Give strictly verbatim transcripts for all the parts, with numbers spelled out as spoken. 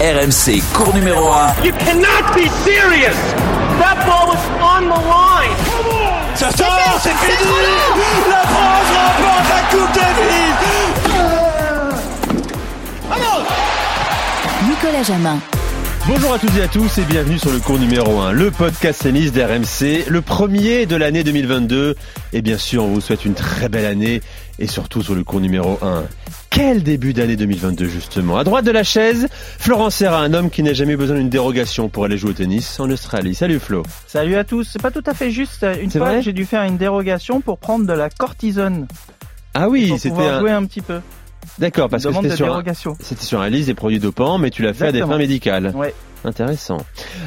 R M C, cours numéro un. You cannot be serious. That ball was on the line. Come on. Ça sort, c'est, c'est, c'est fini. C'est la France remporte la Coupe Davis. Vamos. Nicolas Jamin. Bonjour à toutes et à tous et bienvenue sur le cours numéro un, le podcast tennis d'R M C, le premier de l'année deux mille vingt-deux. Et bien sûr, on vous souhaite une très belle année et surtout sur le cours numéro un. Quel début d'année deux mille vingt-deux justement. À droite de la chaise, Florent Serra, un homme qui n'a jamais besoin d'une dérogation pour aller jouer au tennis en Australie. Salut Flo. Salut à tous. C'est pas tout à fait juste. Une C'est fois, j'ai dû faire une dérogation pour prendre de la cortisone. Ah oui, c'était pour un... jouer un petit peu. D'accord, parce que c'était sur, un, c'était sur un liste des produits dopants, mais tu l'as Exactement. fait à des fins médicales. Ouais. Intéressant.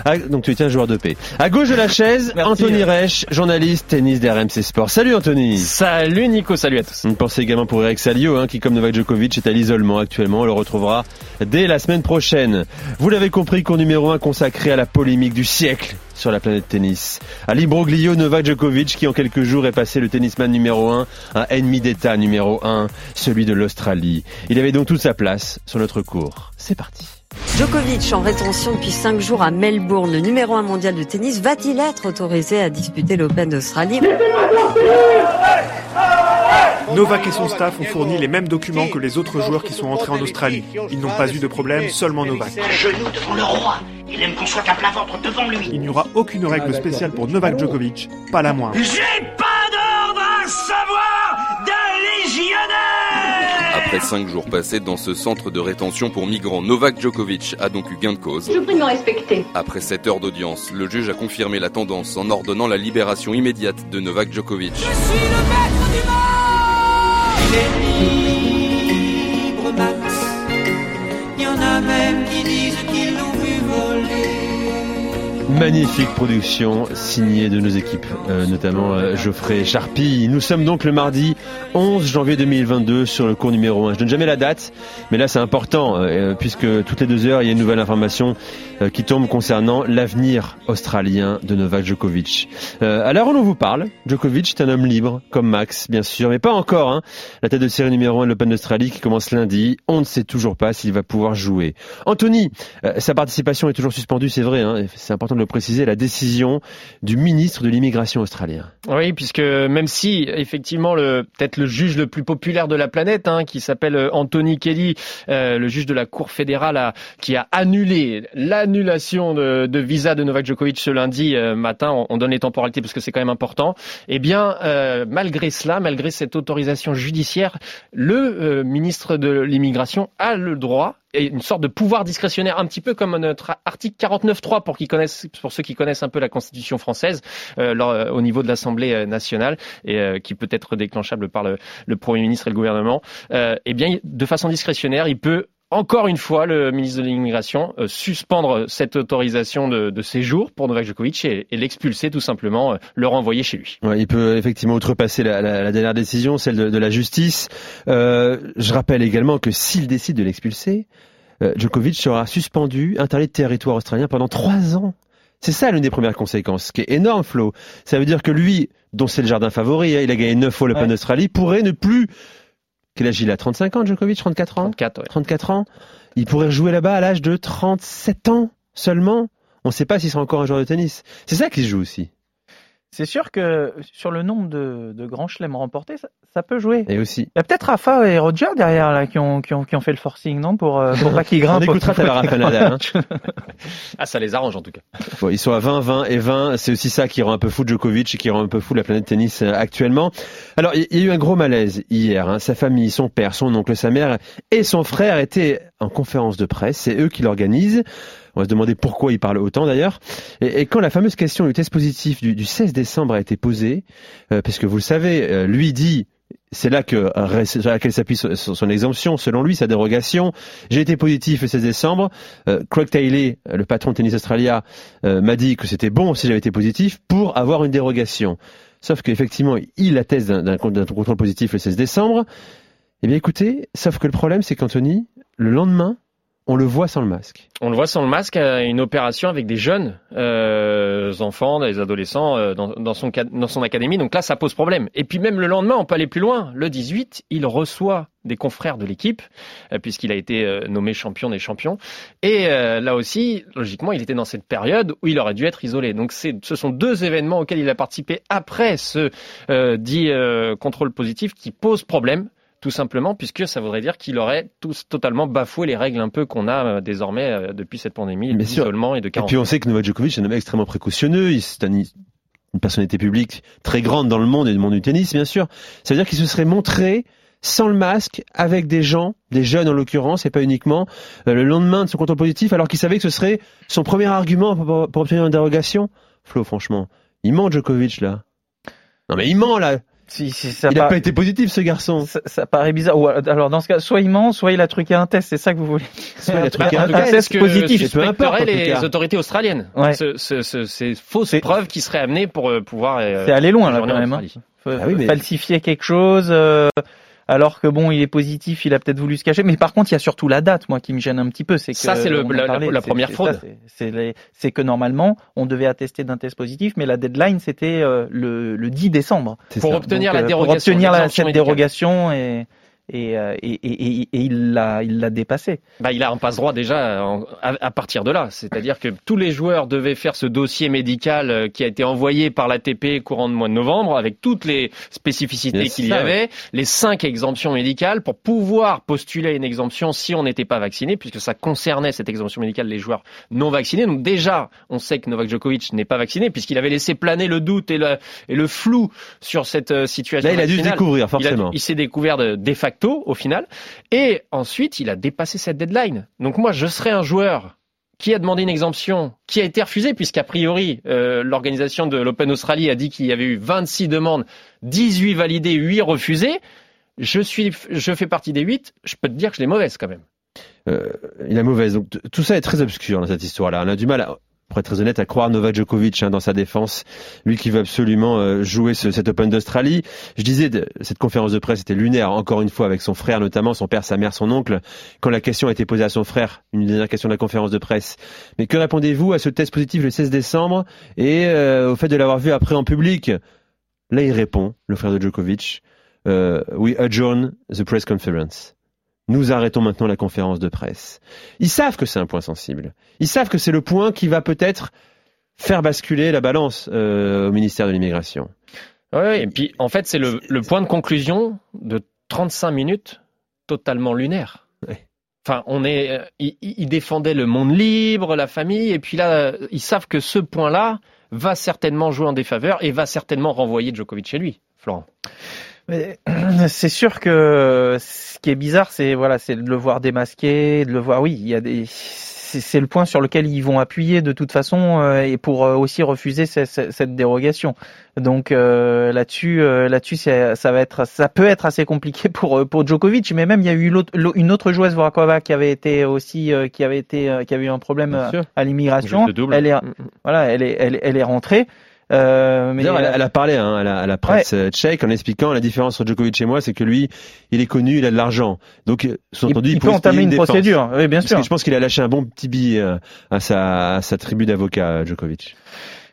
Ah, donc tu étais un joueur de paix. À gauche de la chaise, Merci, Anthony Rech, journaliste tennis d'R M C Sport. Salut Anthony. Salut Nico, salut à tous. Une pensée également pour Eric Salio, hein, qui comme Novak Djokovic est à l'isolement actuellement. On le retrouvera dès la semaine prochaine. Vous l'avez compris, cours numéro un consacré à la polémique du siècle sur la planète tennis. À l'imbroglio, Novak Djokovic qui en quelques jours est passé le tennisman numéro un, un ennemi d'État numéro un, celui de l'Australie. Il avait donc toute sa place sur notre cours. C'est parti. Djokovic en rétention depuis cinq jours à Melbourne. Le numéro un mondial de tennis va-t-il être autorisé à disputer l'Open d'Australie ? Novak et son staff ont fourni les mêmes documents que les autres joueurs qui sont entrés en Australie. Ils n'ont pas eu de problème, seulement Novak. Genoux devant le roi. Il aime qu'on soit à plat ventre devant lui. Il n'y aura aucune règle spéciale pour Novak Djokovic, pas la moindre. J'ai pas d'ordre à savoir d'un légionnaire. Après cinq jours passés dans ce centre de rétention pour migrants, Novak Djokovic a donc eu gain de cause. Je vous prie de me respecter. Après sept heures d'audience, le juge a confirmé la tendance en ordonnant la libération immédiate de Novak Djokovic. Je suis le maître du monde. Il est libre, Max. Il y en a même qui disent qu'ils l'ont vu voler. Magnifique production signée de nos équipes, euh, notamment euh, Geoffrey Charpier. Nous sommes donc le mardi onze janvier deux mille vingt-deux sur le cours numéro un. Je donne jamais la date, mais là c'est important euh, puisque toutes les deux heures il y a une nouvelle information euh, qui tombe concernant l'avenir australien de Novak Djokovic. Euh, à l'heure où l'on vous parle, Djokovic est un homme libre, comme Max bien sûr, mais pas encore. Hein. La tête de série numéro un de l'Open d'Australie qui commence lundi, on ne sait toujours pas s'il va pouvoir jouer. Anthony, euh, sa participation est toujours suspendue, c'est vrai, hein, c'est important de le préciser, la décision du ministre de l'immigration australien. Oui, puisque même si effectivement le peut-être le Le juge le plus populaire de la planète, hein, qui s'appelle Anthony Kelly, euh, le juge de la Cour fédérale a, qui a annulé l'annulation de, de visa de Novak Djokovic ce lundi euh, matin. On, on donne les temporalités parce que c'est quand même important. Eh bien, euh, malgré cela, malgré cette autorisation judiciaire, le euh, ministre de l'immigration a le droit et une sorte de pouvoir discrétionnaire, un petit peu comme notre article quarante-neuf point trois pour qui connaissent, pour ceux qui connaissent un peu la Constitution française, euh, leur, au niveau de l'Assemblée nationale et euh, qui peut être déclenchable par le, le Premier ministre et le gouvernement. Euh, eh bien, de façon discrétionnaire, il peut encore une fois le ministre de l'immigration euh, suspendre cette autorisation de, de séjour pour Novak Djokovic et, et l'expulser tout simplement, euh, le renvoyer chez lui. Ouais, il peut effectivement outrepasser la, la, la dernière décision, celle de, de la justice. Euh, je rappelle également que s'il décide de l'expulser, euh, Djokovic sera suspendu, interdit de territoire australien pendant trois ans. C'est ça l'une des premières conséquences, ce qui est énorme, Flo. Ça veut dire que lui, dont c'est le jardin favori, hein, il a gagné neuf fois l'Open d'Australie, pourrait ne plus... Quel âge il a ? trente-cinq ans, Djokovic ? trente-quatre ans ? trente-quatre, ouais. trente-quatre ans. Il pourrait jouer là-bas à l'âge de trente-sept ans seulement. On ne sait pas s'il sera encore un joueur de tennis. C'est ça qui se joue aussi. C'est sûr que sur le nombre de, de grands chelems remportés, ça, ça peut jouer. Et aussi. Il y a peut-être Rafa et Roger derrière là qui ont, qui ont, qui ont fait le forcing, non ? Pour, euh, pour pas qu'ils grimpent. On écoutera ta Rafa Nadal. Hein. Ah, ça les arrange en tout cas. Bon, ils sont à vingt, vingt et vingt. C'est aussi ça qui rend un peu fou Djokovic et qui rend un peu fou la planète tennis actuellement. Alors, il y a eu un gros malaise hier. Hein. Sa famille, son père, son oncle, sa mère et son frère étaient en conférence de presse. C'est eux qui l'organisent. On va se demander pourquoi il parle autant d'ailleurs. Et, et quand la fameuse question du test positif du, du seize décembre a été posée, euh, parce que vous le savez, euh, lui dit, c'est là que euh, sur laquelle s'appuie son, son exemption, selon lui, sa dérogation. J'ai été positif le seize décembre. Euh, Craig Taylor, le patron de Tennis Australia, euh, m'a dit que c'était bon si j'avais été positif pour avoir une dérogation. Sauf qu'effectivement, il atteste d'un, d'un, d'un contrôle positif le seize décembre. Eh bien écoutez, sauf que le problème, c'est qu'Anthony, le lendemain, On le voit sans le masque. On le voit sans le masque à une opération avec des jeunes euh, enfants, des adolescents euh, dans, dans, son, dans son académie. Donc là, ça pose problème. Et puis même le lendemain, on peut aller plus loin. Le dix-huit, il reçoit des confrères de l'équipe, euh, puisqu'il a été euh, nommé champion des champions. Et euh, là aussi, logiquement, il était dans cette période où il aurait dû être isolé. Donc c'est, ce sont deux événements auxquels il a participé après ce euh, dit euh, contrôle positif qui pose problème. Tout simplement, puisque ça voudrait dire qu'il aurait tous totalement bafoué les règles un peu qu'on a désormais depuis cette pandémie d'isolement et de quarantaine. Et puis on sait que Novak Djokovic est un homme extrêmement précautionneux, c'est une personnalité publique très grande dans le monde et le monde du tennis, bien sûr. Ça veut dire qu'il se serait montré sans le masque, avec des gens, des jeunes en l'occurrence, et pas uniquement, le lendemain de son contrôle positif, alors qu'il savait que ce serait son premier argument pour, pour obtenir une dérogation. Flo, franchement, il ment Djokovic là. Non mais il ment là. Si, si, ça il n'a par... pas été positif ce garçon. Ça, ça paraît bizarre. Ou alors dans ce cas, soit il ment, soit il a truqué un test. C'est ça que vous voulez. Soit il a truqué un, un, un test, test positif. Peu importe. Les autorités australiennes. Ouais. Ce, ce, ce, ces fausses c'est... preuves qui seraient amenées pour euh, pouvoir. Euh, c'est aller loin là quand même. Hein. Faut, ah oui, mais... Falsifier quelque chose. Euh... Alors que bon, il est positif, il a peut-être voulu se cacher. Mais par contre, il y a surtout la date, moi, qui me gêne un petit peu. C'est que ça, c'est le, la, la, la première c'est, fraude. C'est, ça, c'est, c'est, les, c'est que normalement, on devait attester d'un test positif, mais la deadline, c'était euh, le, le dix décembre. C'est pour ça. Obtenir Donc, la dérogation. Pour obtenir la, cette médicale. dérogation et... Et, euh, et, et, et il l'a, il l'a dépassé. Bah, il a un passe-droit déjà en, à, à partir de là. C'est-à-dire que tous les joueurs devaient faire ce dossier médical qui a été envoyé par l'A T P courant de mois de novembre avec toutes les spécificités yes, qu'il y avait, ouais. les cinq exemptions médicales pour pouvoir postuler une exemption si on n'était pas vacciné, puisque ça concernait cette exemption médicale les joueurs non vaccinés. Donc déjà, on sait que Novak Djokovic n'est pas vacciné puisqu'il avait laissé planer le doute et le, et le flou sur cette situation. Là, il a dû se découvrir, forcément. Il, a, il s'est découvert de, de facto au final, et ensuite il a dépassé cette deadline. Donc moi je serais un joueur qui a demandé une exemption, qui a été refusée, puisqu'a priori euh, l'organisation de l'Open d'Australie a dit qu'il y avait eu vingt-six demandes, dix-huit validées, huit refusées. Je suis, je fais partie des huit, je peux te dire que je l'ai mauvaise quand même. Euh, il est mauvaise, donc tout ça est très obscur dans cette histoire-là, on a du mal à... pour être très honnête, à croire Novak Djokovic hein, dans sa défense, lui qui veut absolument euh, jouer ce, cet Open d'Australie. Je disais, de, cette conférence de presse était lunaire, encore une fois, avec son frère notamment, son père, sa mère, son oncle. Quand la question a été posée à son frère, une dernière question de la conférence de presse. Mais que répondez-vous à ce test positif le seize décembre et euh, au fait de l'avoir vu après en public ? Là, il répond, le frère de Djokovic, euh, « We adjourn the press conference ». Nous arrêtons maintenant la conférence de presse. Ils savent que c'est un point sensible. Ils savent que c'est le point qui va peut-être faire basculer la balance euh, au ministère de l'Immigration. Oui, et puis en fait, c'est le, le point de conclusion de trente-cinq minutes totalement lunaire. Ouais. Enfin, on est, ils, ils défendaient le monde libre, la famille, et puis là, ils savent que ce point-là va certainement jouer en défaveur et va certainement renvoyer Djokovic chez lui, Florent. Mais c'est sûr que ce qui est bizarre, c'est voilà, c'est de le voir démasqué, de le voir. Oui, il y a des. C'est, c'est le point sur lequel ils vont appuyer de toute façon euh, et pour euh, aussi refuser ces, ces, cette dérogation. Donc euh, là-dessus, euh, là-dessus, ça, ça va être, ça peut être assez compliqué pour euh, pour Djokovic. Mais même il y a eu l'autre, une autre joueuse Vrakova qui avait été aussi, euh, qui avait été, euh, qui avait eu un problème euh, à l'immigration. Elle est, voilà, elle est, elle, elle est rentrée. Euh, mais... non, elle, elle a parlé hein, à, la, à la presse ouais. tchèque en expliquant la différence entre Djokovic et moi, c'est que lui, il est connu, il a de l'argent. Donc, sous-entendu, il, il, il peut entamer une, une procédure. Oui, bien sûr. Parce que je pense qu'il a lâché un bon petit billet à sa, à sa tribu d'avocats, Djokovic.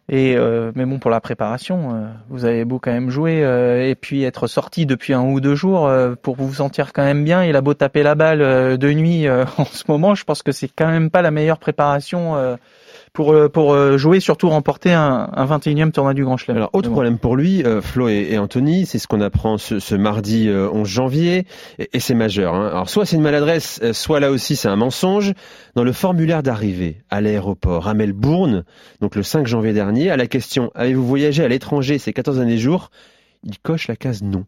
Et euh, mais bon, pour la préparation, euh, vous avez beau quand même jouer euh, et puis être sorti depuis un ou deux jours euh, pour vous sentir quand même bien. Il a beau taper la balle euh, de nuit euh, en ce moment, je pense que c'est quand même pas la meilleure préparation. Euh, Pour, pour jouer, surtout remporter un, un vingt et unième tournoi du Grand Chelem. Alors, autre problème pour lui, euh, Flo et, et Anthony, c'est ce qu'on apprend ce, ce mardi euh, onze janvier, et, et c'est majeur. Hein. Alors, soit c'est une maladresse, soit là aussi c'est un mensonge. Dans le formulaire d'arrivée à l'aéroport à Melbourne, donc le cinq janvier dernier, à la question « Avez-vous voyagé à l'étranger ces quatorze derniers jours ?» il coche la case « Non ».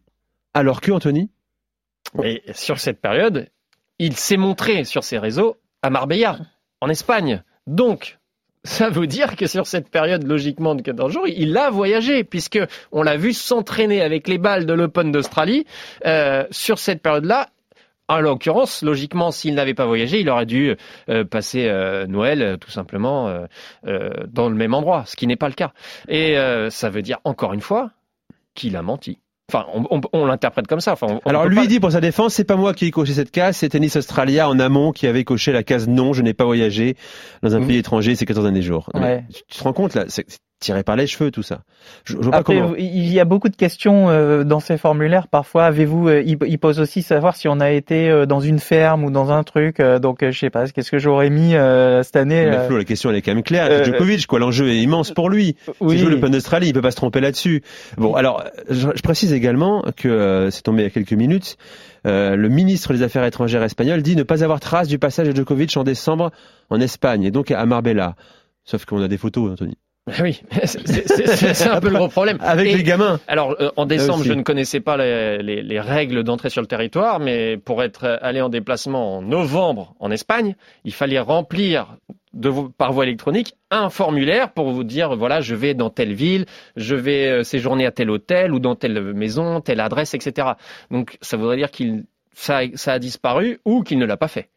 Alors que, Anthony ? Et sur cette période, il s'est montré sur ses réseaux à Marbella, en Espagne. Donc... ça veut dire que sur cette période, logiquement, de quatorze jours, il a voyagé, puisque on l'a vu s'entraîner avec les balles de l'Open d'Australie euh, sur cette période-là. En l'occurrence, logiquement, s'il n'avait pas voyagé, il aurait dû euh, passer euh, Noël, tout simplement, euh, euh, dans le même endroit, ce qui n'est pas le cas. Et euh, ça veut dire, encore une fois, qu'il a menti. Enfin, on, on, on l'interprète comme ça. Enfin, on, Alors on lui pas... dit pour sa défense, c'est pas moi qui ai coché cette case, c'est Tennis Australia en amont qui avait coché la case non, je n'ai pas voyagé dans un mmh. pays étranger ces quatorze derniers jours. Ouais. Tu, tu te rends compte là, c'est tiré par les cheveux tout ça. Je, je vois Après, pas comment. Il y a beaucoup de questions euh, dans ces formulaires parfois. Avez-vous euh, il, il pose aussi savoir si on a été euh, dans une ferme ou dans un truc. Euh, donc euh, je sais pas, qu'est-ce que j'aurais mis euh, cette année. Mais Flo, euh... la question elle est quand même claire. Euh... Djokovic, quoi, l'enjeu est immense pour lui. Oui. Il joue l'Open d'Australie, il peut pas se tromper là-dessus. Bon, alors je, je précise également que euh, c'est tombé il y a quelques minutes. Euh, le ministre des Affaires étrangères espagnol dit ne pas avoir trace du passage de Djokovic en décembre en Espagne et donc à Marbella. Sauf qu'on a des photos, Anthony. Oui, c'est, c'est, c'est, c'est un peu le gros problème. Avec et, les gamins. Alors, euh, en décembre, je ne connaissais pas les, les, les règles d'entrée sur le territoire, mais pour être allé en déplacement en novembre en Espagne, il fallait remplir de, par voie électronique un formulaire pour vous dire, voilà, je vais dans telle ville, je vais séjourner à tel hôtel ou dans telle maison, telle adresse, et cetera. Donc, ça voudrait dire qu'il ça, ça a disparu ou qu'il ne l'a pas fait.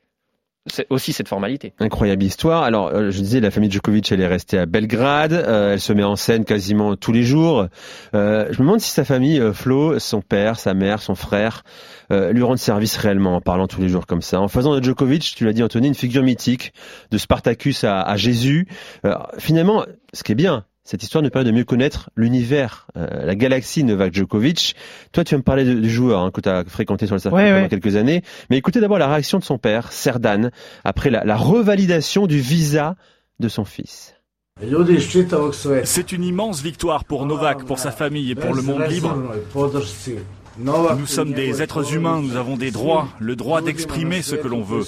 C'est aussi cette formalité. Incroyable histoire. Alors, euh, je disais, la famille Djokovic, elle est restée à Belgrade. Euh, elle se met en scène quasiment tous les jours. Euh, je me demande si sa famille, euh, Flo, son père, sa mère, son frère, euh, lui rendent service réellement en parlant tous les jours comme ça. En faisant de Djokovic, tu l'as dit, Anthony, une figure mythique, de Spartacus à, à Jésus. Euh, finalement, ce qui est bien, cette histoire nous permet de mieux connaître l'univers, euh, la galaxie Novak Djokovic. Toi, tu vas me parler du joueur hein, que tu as fréquenté sur le circuit ouais, pendant ouais. quelques années. Mais écoutez d'abord la réaction de son père, Srdjan, après la, la revalidation du visa de son fils. C'est une immense victoire pour Novak, pour sa famille et pour le monde libre. Nous sommes des êtres humains, nous avons des droits, le droit d'exprimer ce que l'on veut.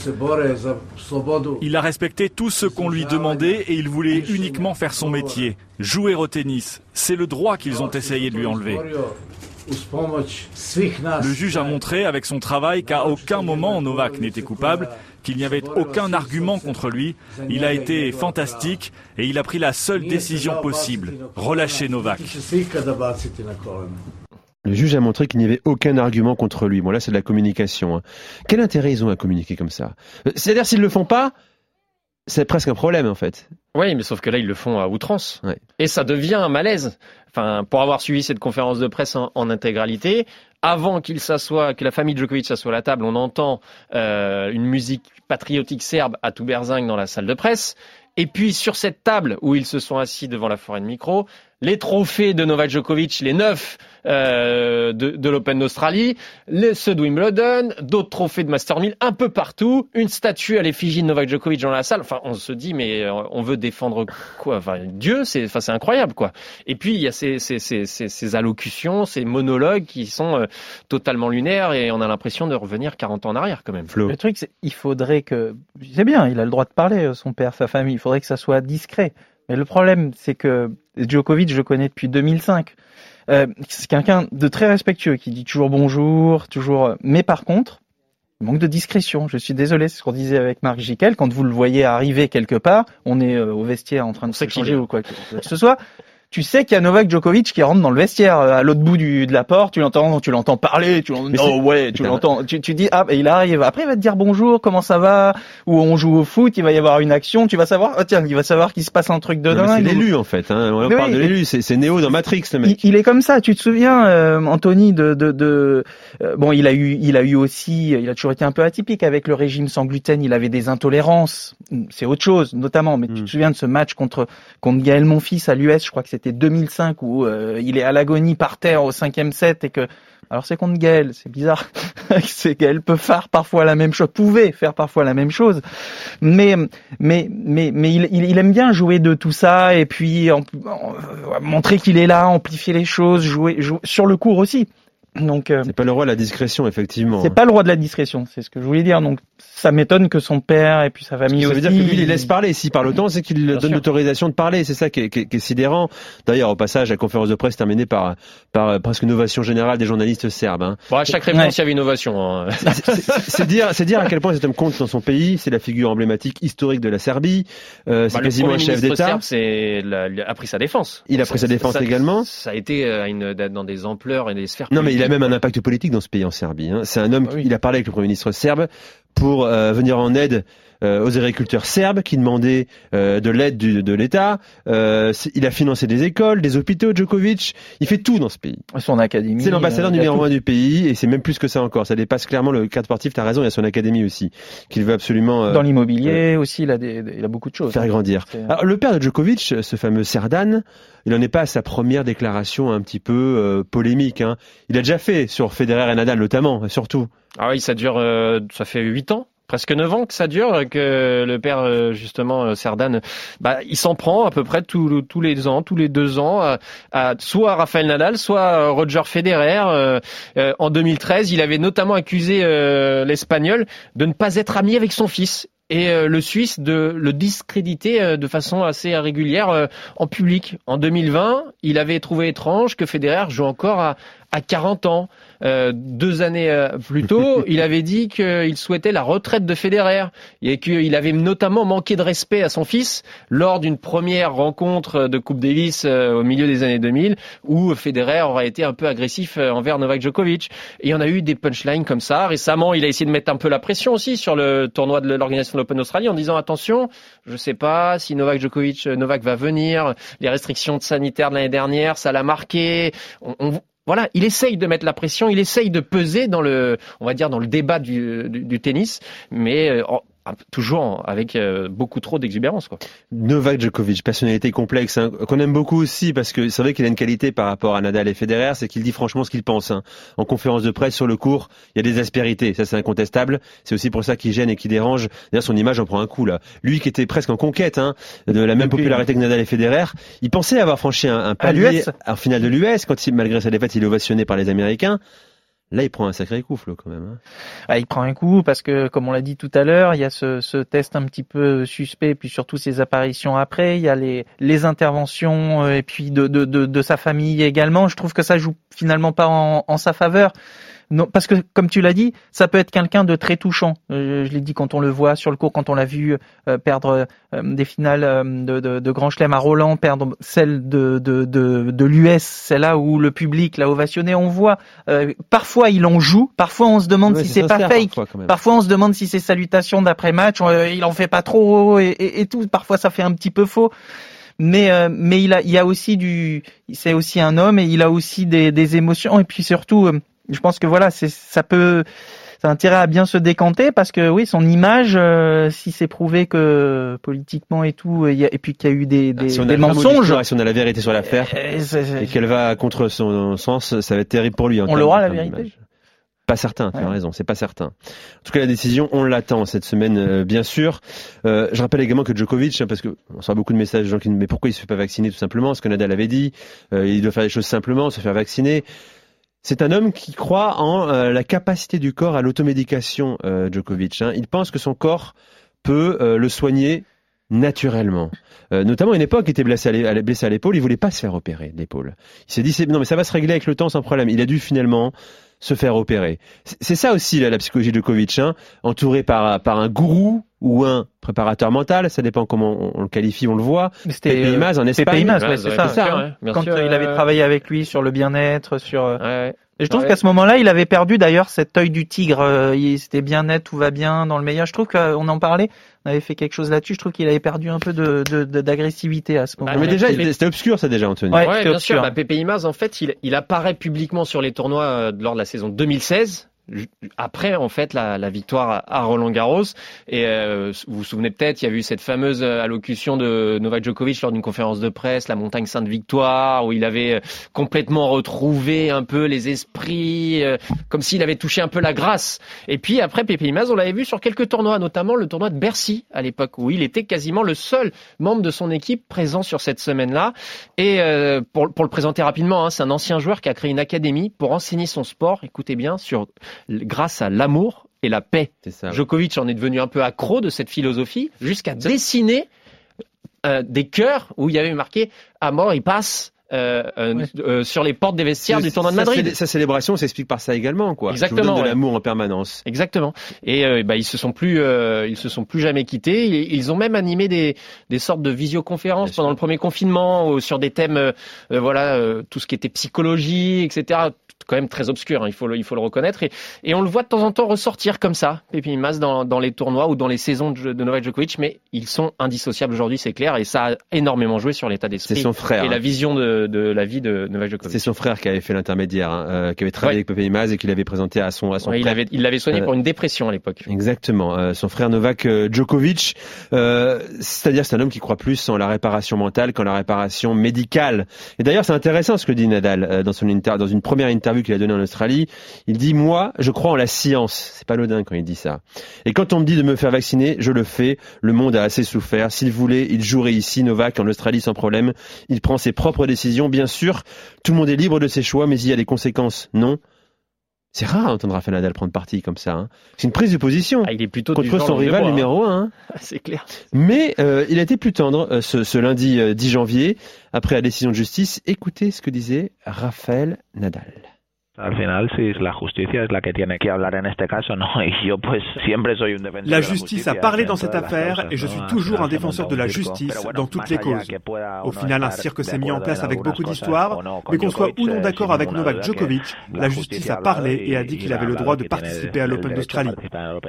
Il a respecté tout ce qu'on lui demandait et il voulait uniquement faire son métier, jouer au tennis. C'est le droit qu'ils ont essayé de lui enlever. Le juge a montré avec son travail qu'à aucun moment Novak n'était coupable, qu'il n'y avait aucun argument contre lui. Il a été fantastique et il a pris la seule décision possible, relâcher Novak. Le juge a montré qu'il n'y avait aucun argument contre lui. Bon, là, c'est de la communication. Hein. Quel intérêt ils ont à communiquer comme ça ? C'est-à-dire, s'ils ne le font pas, c'est presque un problème, en fait. Oui, mais sauf que là, ils le font à outrance. Ouais. Et ça devient un malaise. Enfin, pour avoir suivi cette conférence de presse en, en intégralité, avant qu'il s'assoie, que la famille Djokovic s'assoie à la table, on entend euh, une musique patriotique serbe à tout berzingue dans la salle de presse. Et puis, sur cette table où ils se sont assis devant la forêt de micro, les trophées de Novak Djokovic, les neuf euh, de, de l'Open d'Australie, les, ceux de Wimbledon, d'autres trophées de Masters mille, un peu partout, une statue à l'effigie de Novak Djokovic dans la salle. Enfin, on se dit, mais on veut défendre quoi ? Enfin, Dieu, c'est, enfin, c'est incroyable, quoi. Et puis, il y a ces, ces, ces, ces, ces allocutions, ces monologues qui sont euh, totalement lunaires et on a l'impression de revenir quarante ans en arrière, quand même. Flo. Le truc, c'est il faudrait que... C'est bien, il a le droit de parler, son père, sa famille, il faut faudrait que ça soit discret. Mais le problème, c'est que Djokovic, je le connais depuis deux mille cinq. Euh, c'est quelqu'un de très respectueux, qui dit toujours bonjour, toujours... Mais par contre, il manque de discrétion. Je suis désolé, c'est ce qu'on disait avec Marc Gickel. Quand vous le voyez arriver quelque part, on est au vestiaire en train de se changer ou quoi que ce soit... Tu sais qu'il y a Novak Djokovic qui rentre dans le vestiaire à l'autre bout du, de la porte, tu l'entends, tu l'entends parler, tu l'entends, oh ouais, tu l'entends, tu, tu dis, ah, et il arrive, après il va te dire bonjour, comment ça va, ou on joue au foot, il va y avoir une action, tu vas savoir, oh tiens, il va savoir qu'il se passe un truc dedans. C'est l'élu, en fait, hein, on mais parle oui, de l'élu, c'est, c'est Neo dans Matrix, le mec. Il, il est comme ça, tu te souviens, euh, Anthony, de, de, de, euh, bon, il a eu, il a eu aussi, il a toujours été un peu atypique avec le régime sans gluten, il avait des intolérances, c'est autre chose, notamment, mais mm. tu te souviens de ce match contre, contre Gaël Monfils à l'U S, je crois que c'est c'était deux mille cinq où euh, il est à l'agonie par terre au cinquième set et que alors c'est contre Gaël, c'est bizarre. C'est Gaël peut faire parfois la même chose, pouvait faire parfois la même chose, mais mais mais mais il il, il aime bien jouer de tout ça et puis en, en, montrer qu'il est là, amplifier les choses, jouer, jouer sur le court aussi. Donc euh, c'est pas le roi de la discrétion effectivement. C'est pas le roi de la discrétion, c'est ce que je voulais dire. Donc ça m'étonne que son père et puis sa famille aussi. Ça veut dire que lui il les laisse parler. S'il parle autant, c'est qu'il donne l'autorisation de parler. C'est ça qui est, qui, est, qui est sidérant. D'ailleurs, au passage, la conférence de presse terminée par par presque une ovation générale des journalistes serbes. Hein. Bon, à chaque réponse, il y avait une ovation. Hein. C'est, c'est, c'est dire, c'est dire à quel point cet homme compte dans son pays. C'est la figure emblématique historique de la Serbie. Euh, c'est bah, quasiment un chef d'État. Serbe, c'est la, il a pris sa défense. Il a pris ça, sa défense ça, également. Ça a été à une, dans des ampleurs et des sphères. Non mais il a même un impact politique dans ce pays en Serbie. Hein. C'est un homme. Ah, oui. Il a parlé avec le premier ministre serbe pour euh, venir en aide euh, aux agriculteurs serbes qui demandaient euh, de l'aide du, de l'État. Euh, il a financé des écoles, des hôpitaux, Djokovic. Il fait tout dans ce pays. Son académie. C'est l'ambassadeur euh, numéro un du pays et c'est même plus que ça encore. Ça dépasse clairement le cadre sportif. T'as raison, il y a son académie aussi qu'il veut absolument. Euh, dans l'immobilier euh, aussi, il a, des, il a beaucoup de choses. Faire hein, grandir. C'est... Alors, le père de Djokovic, ce fameux Srdjan, il n'en est pas à sa première déclaration un petit peu euh, polémique. Hein. Il a déjà fait sur Federer et Nadal notamment, et surtout. Ah oui, ça dure, euh, ça fait huit ans, presque neuf ans que ça dure, que le père justement Srdjan, bah il s'en prend à peu près tous tous les ans, tous les deux ans, à, à, soit à Rafael Nadal, soit à Roger Federer. Euh, euh, en deux mille treize, il avait notamment accusé euh, l'Espagnol de ne pas être ami avec son fils. Et le Suisse de le discréditer de façon assez régulière en public. En deux mille vingt, il avait trouvé étrange que Federer joue encore à, à quarante ans. Euh, deux années plus tôt, il avait dit qu'il souhaitait la retraite de Federer et qu'il avait notamment manqué de respect à son fils lors d'une première rencontre de Coupe Davis au milieu des années deux mille où Federer aurait été un peu agressif envers Novak Djokovic. Et on a eu des punchlines comme ça. Récemment, il a essayé de mettre un peu la pression aussi sur le tournoi de l'organisation Open d'Australie en disant attention, je sais pas si Novak Djokovic, Novak va venir, les restrictions sanitaires de l'année dernière, ça l'a marqué. On, on, voilà, il essaye de mettre la pression, il essaye de peser dans le, on va dire dans le débat du, du, du tennis, mais en, toujours avec beaucoup trop d'exubérance, quoi. Novak Djokovic, personnalité complexe, hein, qu'on aime beaucoup aussi parce que c'est vrai qu'il a une qualité par rapport à Nadal et Federer, c'est qu'il dit franchement ce qu'il pense. Hein. En conférence de presse sur le court, il y a des aspérités, ça c'est incontestable. C'est aussi pour ça qu'il gêne et qu'il dérange. D'ailleurs, son image en prend un coup là. Lui qui était presque en conquête hein, de la même Depuis, popularité que Nadal et Federer, il pensait avoir franchi un, un palier en finale de l'U S quand il, malgré sa défaite, il est ovationné par les Américains. Là, il prend un sacré coup, Flo, quand même. Ah, il prend un coup parce que, comme on l'a dit tout à l'heure, il y a ce, ce test un petit peu suspect, puis surtout ses apparitions après. Il y a les, les interventions et puis de, de, de, de sa famille également. Je trouve que ça joue finalement pas en, en sa faveur. Non, parce que, comme tu l'as dit, ça peut être quelqu'un de très touchant. Je, je l'ai dit quand on le voit sur le court, quand on l'a vu euh, perdre euh, des finales euh, de, de, de Grand Chelem à Roland, perdre celle de, de, de, de l'U S, celle-là où le public l'a ovationné. On voit, euh, parfois il en joue, parfois on se demande ouais, si c'est, c'est pas fake, parfois, parfois on se demande si ses salutations d'après-match, euh, il en fait pas trop et, et, et tout, parfois ça fait un petit peu faux. Mais euh, mais il a il y a aussi du, c'est aussi un homme et il a aussi des, des émotions et puis surtout... Euh, Je pense que voilà, c'est ça peut, ça a intérêt à bien se décanter parce que oui, son image, euh, si c'est prouvé que politiquement et tout, et, y a, et puis qu'il y a eu des, des, si des mensonges, si on a la vérité sur l'affaire et, c'est, c'est, et qu'elle va contre son sens, ça va être terrible pour lui. On l'aura la vérité. D'image. Pas certain, tu as ouais. raison, c'est pas certain. En tout cas, la décision, on l'attend cette semaine, euh, bien sûr. Euh, je rappelle également que Djokovic, hein, parce que on reçoit beaucoup de messages de gens qui disent mais pourquoi il se fait pas vacciner tout simplement, ce que Nadal avait dit, euh, il doit faire les choses simplement, se faire vacciner. C'est un homme qui croit en euh, la capacité du corps à l'automédication, euh, Djokovic. Hein. Il pense que son corps peut euh, le soigner naturellement. Euh, notamment à une époque, il était blessé à, blessé à l'épaule, il voulait pas se faire opérer l'épaule. Il s'est dit, c'est, non mais ça va se régler avec le temps sans problème. Il a dû finalement se faire opérer. C'est, c'est ça aussi là, la psychologie de Djokovic, hein, entouré par, par un gourou ou un préparateur mental, ça dépend comment on, on le qualifie, on le voit. C'était Pepe Imaz en Espagne. Pepe Imaz, ouais, c'est ouais, ça. C'est ça hein. sûr, Quand sûr, euh, il avait travaillé avec lui sur le bien-être, sur... Ouais, ouais. Et je trouve ouais. qu'à ce moment-là, il avait perdu d'ailleurs cet œil du tigre. Il, c'était bien net, tout va bien, dans le meilleur. Je trouve qu'on en parlait, on avait fait quelque chose là-dessus. Je trouve qu'il avait perdu un peu de, de, de d'agressivité à ce moment-là. Bah, mais déjà, Pepe... c'était obscur ça déjà, Anthony. Ouais, ouais bien obscur. sûr. Bah, Pepe Imaz, en fait, il, il apparaît publiquement sur les tournois euh, lors de la saison deux mille seize. Après, en fait, la, la victoire à Roland-Garros. Et euh, vous vous souvenez peut-être, il y a eu cette fameuse allocution de Novak Djokovic lors d'une conférence de presse, la Montagne Sainte Victoire, où il avait complètement retrouvé un peu les esprits, euh, comme s'il avait touché un peu la grâce. Et puis après, Pepe Imaz, on l'avait vu sur quelques tournois, notamment le tournoi de Bercy, à l'époque, où il était quasiment le seul membre de son équipe présent sur cette semaine-là. Et euh, pour, pour le présenter rapidement, hein, c'est un ancien joueur qui a créé une académie pour enseigner son sport, écoutez bien, sur... grâce à l'amour et la paix. C'est ça, ouais. Djokovic en est devenu un peu accro de cette philosophie, jusqu'à C'est... dessiner euh, des cœurs où il y avait marqué « À mort, il passe ». Euh, euh, ouais. euh, sur les portes des vestiaires du tournoi de Madrid. Sa célébration s'explique par ça également, quoi. Exactement. Je vous donne de ouais. l'amour en permanence. Exactement. Et euh, bah, ils se sont plus, euh, ils se sont plus jamais quittés. Ils, ils ont même animé des des sortes de visioconférences Bien pendant sûr. le premier confinement, ou sur des thèmes, euh, voilà, euh, tout ce qui était psychologie, et cetera. quand même très obscur, hein, il, faut le, il faut le reconnaître. Et, et on le voit de temps en temps ressortir comme ça, Pepe Imaz, dans, dans les tournois ou dans les saisons de, de Novak Djokovic. Mais ils sont indissociables aujourd'hui, c'est clair. Et ça a énormément joué sur l'état d'esprit c'est son frère, et hein. la vision de, de la vie de Novak Djokovic. C'est son frère qui avait fait l'intermédiaire, hein, euh, qui avait travaillé ouais. avec Pepe Imaz et qui l'avait présenté à son, à son ouais, frère. Il, avait, il l'avait soigné euh, pour une dépression à l'époque. Exactement. Euh, son frère Novak Djokovic, euh, c'est-à-dire c'est un homme qui croit plus en la réparation mentale qu'en la réparation médicale. Et d'ailleurs, c'est intéressant ce que dit Nadal euh, dans, son inter- dans une première interview qu'il a donnée en Australie. Il dit « Moi, je crois en la science ». C'est pas anodin quand il dit ça. Et quand on me dit de me faire vacciner, je le fais. Le monde a assez souffert. S'il voulait, il jouerait ici. Novak en Australie sans problème. Il prend ses propres décisions. Bien sûr, tout le monde est libre de ses choix, mais il y a des conséquences. Non. C'est rare d'entendre Rafael Nadal prendre parti comme ça. Hein. C'est une prise de position ah, il est plutôt contre son rival bois, numéro un. Hein. Ah, c'est clair. Mais euh, il a été plus tendre euh, ce, ce lundi euh, dix janvier, après la décision de justice. Écoutez ce que disait Rafael Nadal. Al final, si la justicia es la que tiene que hablar en este caso, no, y yo pues siempre soy un defensor de la justicia. La justice a parlé dans cette affaire et je suis toujours un défenseur de la justice dans toutes les causes. Au final, un cirque s'est mis en place avec beaucoup d'histoires, mais qu'on soit ou non d'accord avec Novak Djokovic, la justice a parlé et a dit qu'il avait le droit de participer à l'Open d'Australie.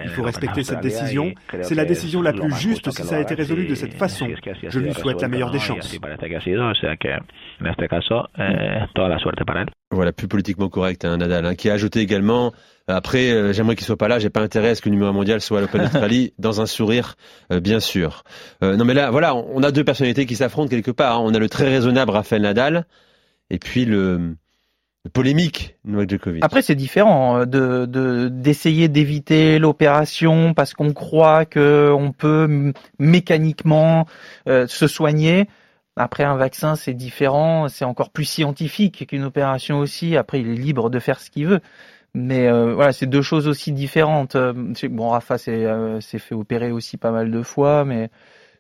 Il faut respecter cette décision. C'est la décision la plus juste si ça a été résolu de cette façon. Je lui souhaite la meilleure des chances. Voilà, plus politiquement correct, hein, Nadal, hein, qui a ajouté également, après, euh, j'aimerais qu'il soit pas là, j'ai pas intérêt à ce que le numéro mondial soit à l'Open d'Australie, dans un sourire, euh, bien sûr. Euh, non mais là, voilà, on a deux personnalités qui s'affrontent quelque part, hein. On a le très raisonnable Rafael Nadal, et puis le... polémique Novak Djokovic. Après c'est différent de, de d'essayer d'éviter l'opération parce qu'on croit que on peut m- mécaniquement euh, se soigner. Après, un vaccin, c'est différent, c'est encore plus scientifique qu'une opération aussi. Après, il est libre de faire ce qu'il veut. Mais euh, voilà, c'est deux choses aussi différentes. Bon, Rafa s'est, euh, s'est fait opérer aussi pas mal de fois, mais...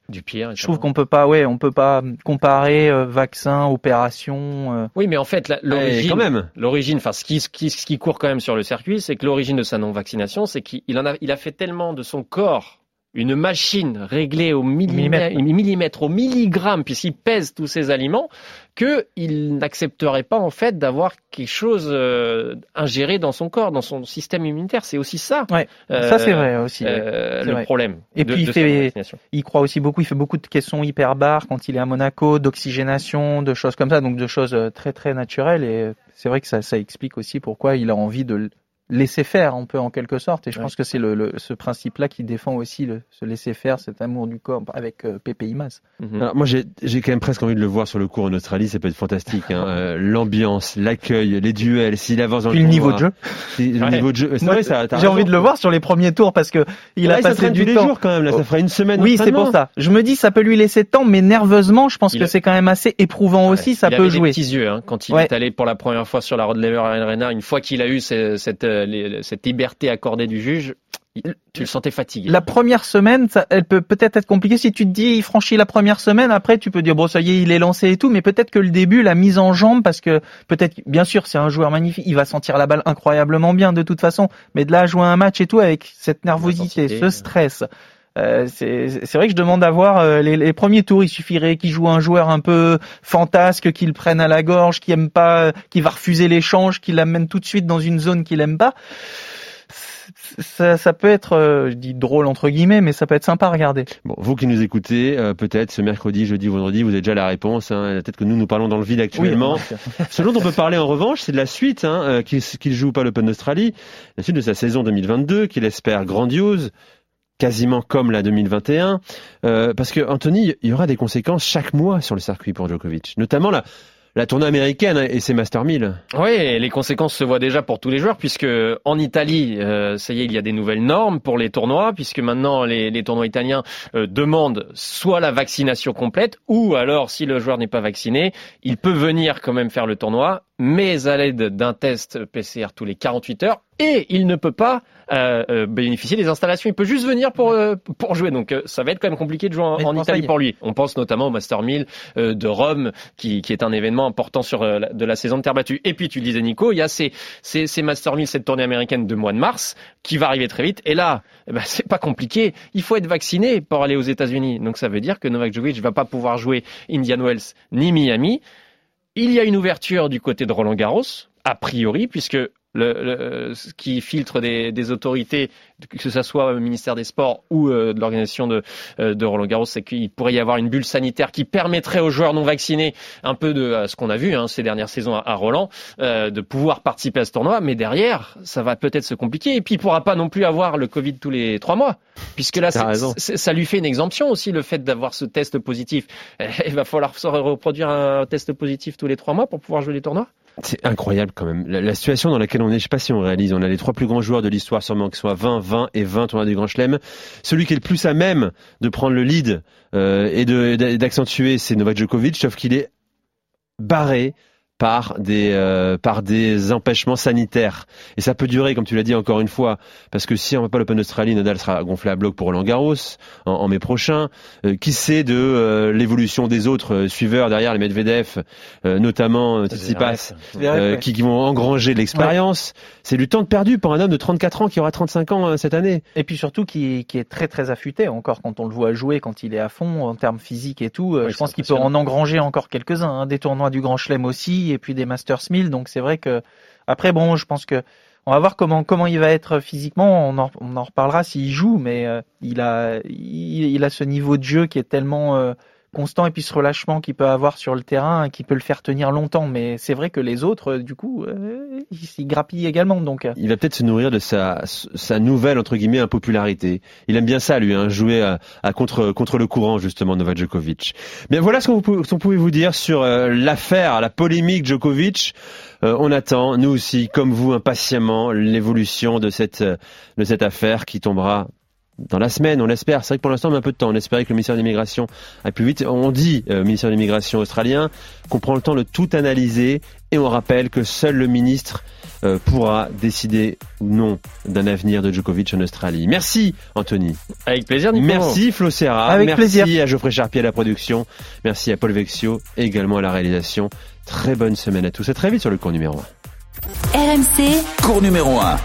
Du pire, je trouve qu'on peut pas, ouais, on peut pas comparer euh, vaccin, opération. Euh... Oui, mais en fait, la, l'origine, eh, quand même. l'origine, enfin, ce qui, ce qui, ce qui court quand même sur le circuit, c'est que l'origine de sa non-vaccination, c'est qu'il en a, il a fait tellement de son corps une machine réglée au millimètre, millimètre au milligramme, puisqu'il pèse tous ses aliments, qu'il n'accepterait pas en fait d'avoir quelque chose euh, ingéré dans son corps, dans son système immunitaire. C'est aussi ça. Ouais, euh, ça c'est vrai aussi. Euh, c'est le vrai. problème. Et de, puis de il, fait, il croit aussi beaucoup. Il fait beaucoup de caissons hyperbares quand il est à Monaco, d'oxygénation, de choses comme ça, donc de choses très très naturelles. Et c'est vrai que ça, ça explique aussi pourquoi il a envie de laisser faire un peu en quelque sorte, et je ouais. pense que c'est le, le, ce principe-là qui défend aussi le, ce laisser faire, cet amour du corps avec euh, Pepe Imaz. Mm-hmm. Alors moi j'ai, j'ai quand même presque envie de le voir sur le court en Australie, ça peut être fantastique, hein. euh, l'ambiance, l'accueil, les duels, s'il avance dans le, le niveau de jeu, le ouais. niveau de jeu. C'est ouais. vrai, ça, j'ai raison. envie de le voir sur les premiers tours parce que il ouais, a passé du temps. Jours quand même, là, ça fera une semaine. Oui, c'est pour ça. Je me dis ça peut lui laisser de temps, mais nerveusement, je pense il... que c'est quand même assez éprouvant ouais. aussi. Ça il peut avait jouer. Des petits yeux hein, quand il ouais. est allé pour la première fois sur la Rod Laver Arena, une fois qu'il a eu cette cette liberté accordée du juge, tu le sentais fatigué. La première semaine, ça, elle peut peut-être être compliquée. Si tu te dis, il franchit la première semaine, après tu peux dire, bon ça y est, il est lancé et tout, mais peut-être que le début, la mise en jambe, parce que peut-être, bien sûr, c'est un joueur magnifique, il va sentir la balle incroyablement bien de toute façon, mais de là à jouer un match et tout, avec cette nervosité, ce stress... Euh, c'est, c'est vrai que je demande à voir euh, les, les premiers tours. Il suffirait qu'il joue un joueur un peu fantasque, qu'il prenne à la gorge, qu'il aime pas, qu'il va refuser l'échange, qu'il l'amène tout de suite dans une zone qu'il aime pas. Ça, ça peut être, euh, je dis drôle entre guillemets, mais ça peut être sympa à regarder. Bon, vous qui nous écoutez, euh, peut-être ce mercredi, jeudi, vendredi, vous avez déjà la réponse. Hein, peut-être que nous, nous parlons dans le vide actuellement. Oui, ce dont on peut parler en revanche, c'est de la suite, hein, euh, qu'il, qu'il joue pas l'Open d'Australie, la suite de sa saison deux mille vingt-deux, qu'il espère grandiose. Quasiment comme la deux mille vingt et un, euh, parce que Anthony, il y aura des conséquences chaque mois sur le circuit pour Djokovic, notamment la, la tournée américaine et ses Masters mille. Oui, les conséquences se voient déjà pour tous les joueurs, puisque en Italie, euh, ça y est, il y a des nouvelles normes pour les tournois, puisque maintenant les, les tournois italiens euh, demandent soit la vaccination complète, ou alors si le joueur n'est pas vacciné, il peut venir quand même faire le tournoi, mais à l'aide d'un test P C R tous les quarante-huit heures, et il ne peut pas euh, euh, bénéficier des installations. Il peut juste venir pour euh, pour jouer. Donc euh, ça va être quand même compliqué de jouer en, en Italie pour lui. On pense notamment au Master mille euh, de Rome, qui qui est un événement important sur euh, de la saison de terre battue. Et puis tu le disais Nico, il y a ces ces, ces Master mille, cette tournée américaine de mois de mars, qui va arriver très vite. Et là, eh ben, c'est pas compliqué. Il faut être vacciné pour aller aux États-Unis. Donc ça veut dire que Novak Djokovic va pas pouvoir jouer Indian Wells ni Miami. Il y a une ouverture du côté de Roland-Garros. a priori, puisque le, le, ce qui filtre des, des autorités, que ce soit au ministère des Sports ou euh, de l'organisation de, euh, de Roland-Garros, c'est qu'il pourrait y avoir une bulle sanitaire qui permettrait aux joueurs non vaccinés, un peu de euh, ce qu'on a vu hein, ces dernières saisons à, à Roland, euh, de pouvoir participer à ce tournoi. Mais derrière, ça va peut-être se compliquer. Et puis, il ne pourra pas non plus avoir le Covid tous les trois mois, puisque là, c'est, c'est, ça lui fait une exemption aussi, le fait d'avoir ce test positif. Il va falloir se reproduire un test positif tous les trois mois pour pouvoir jouer les tournois. C'est incroyable quand même. La, la situation dans laquelle on est, je sais pas si on réalise, on a les trois plus grands joueurs de l'histoire sûrement, qui sont à vingt, vingt et vingt tournois du Grand Chelem. Celui qui est le plus à même de prendre le lead euh, et, de, et d'accentuer, c'est Novak Djokovic, sauf qu'il est barré par des euh, par des empêchements sanitaires. Et ça peut durer, comme tu l'as dit encore une fois, parce que si on ne va pas l'Open d'Australie, Nadal sera gonflé à bloc pour Roland-Garros en, en mai prochain. Euh, qui sait de euh, l'évolution des autres euh, suiveurs derrière, les Medvedev, euh, notamment euh, Tsitsipas, euh, qui, qui vont engranger de l'expérience. Ouais. C'est du temps de perdu pour un homme de trente-quatre ans qui aura trente-cinq ans euh, cette année. Et puis surtout qui, qui est très très affûté encore quand on le voit jouer, quand il est à fond en termes physiques et tout. Euh, oui, je pense qu'il peut en engranger encore quelques-uns, hein, des tournois du Grand Chelem aussi, et puis des Masters mille, donc c'est vrai que après bon, je pense que on va voir comment comment il va être physiquement, on en, on en reparlera s'il joue, mais euh, il a il, il a ce niveau de jeu qui est tellement euh, constant, et puis ce relâchement qu'il peut avoir sur le terrain qui peut le faire tenir longtemps, mais c'est vrai que les autres euh, du coup euh, ils, ils grappillent également, donc euh. Il va peut-être se nourrir de sa sa nouvelle entre guillemets impopularité. Il aime bien ça lui hein, jouer à, à contre contre le courant justement Novak Djokovic. Bien voilà ce qu'on vous, ce qu'on pouvait vous dire sur euh, l'affaire, la polémique Djokovic. Euh, on attend nous aussi comme vous impatiemment l'évolution de cette de cette affaire qui tombera dans la semaine, on l'espère. C'est vrai que pour l'instant, on a un peu de temps. On espérait que le ministère de l'Immigration aille plus vite. On dit, euh, ministère de l'Immigration australien, qu'on prend le temps de tout analyser, et on rappelle que seul le ministre euh, pourra décider ou non d'un avenir de Djokovic en Australie. Merci, Anthony. Avec plaisir, Nicolas. Merci, Flo Serra. Avec Merci plaisir. Merci à Geoffrey Charpier à la production. Merci à Paul Vexio, également à la réalisation. Très bonne semaine à tous et très vite sur le cours numéro un. R M C, cours numéro un.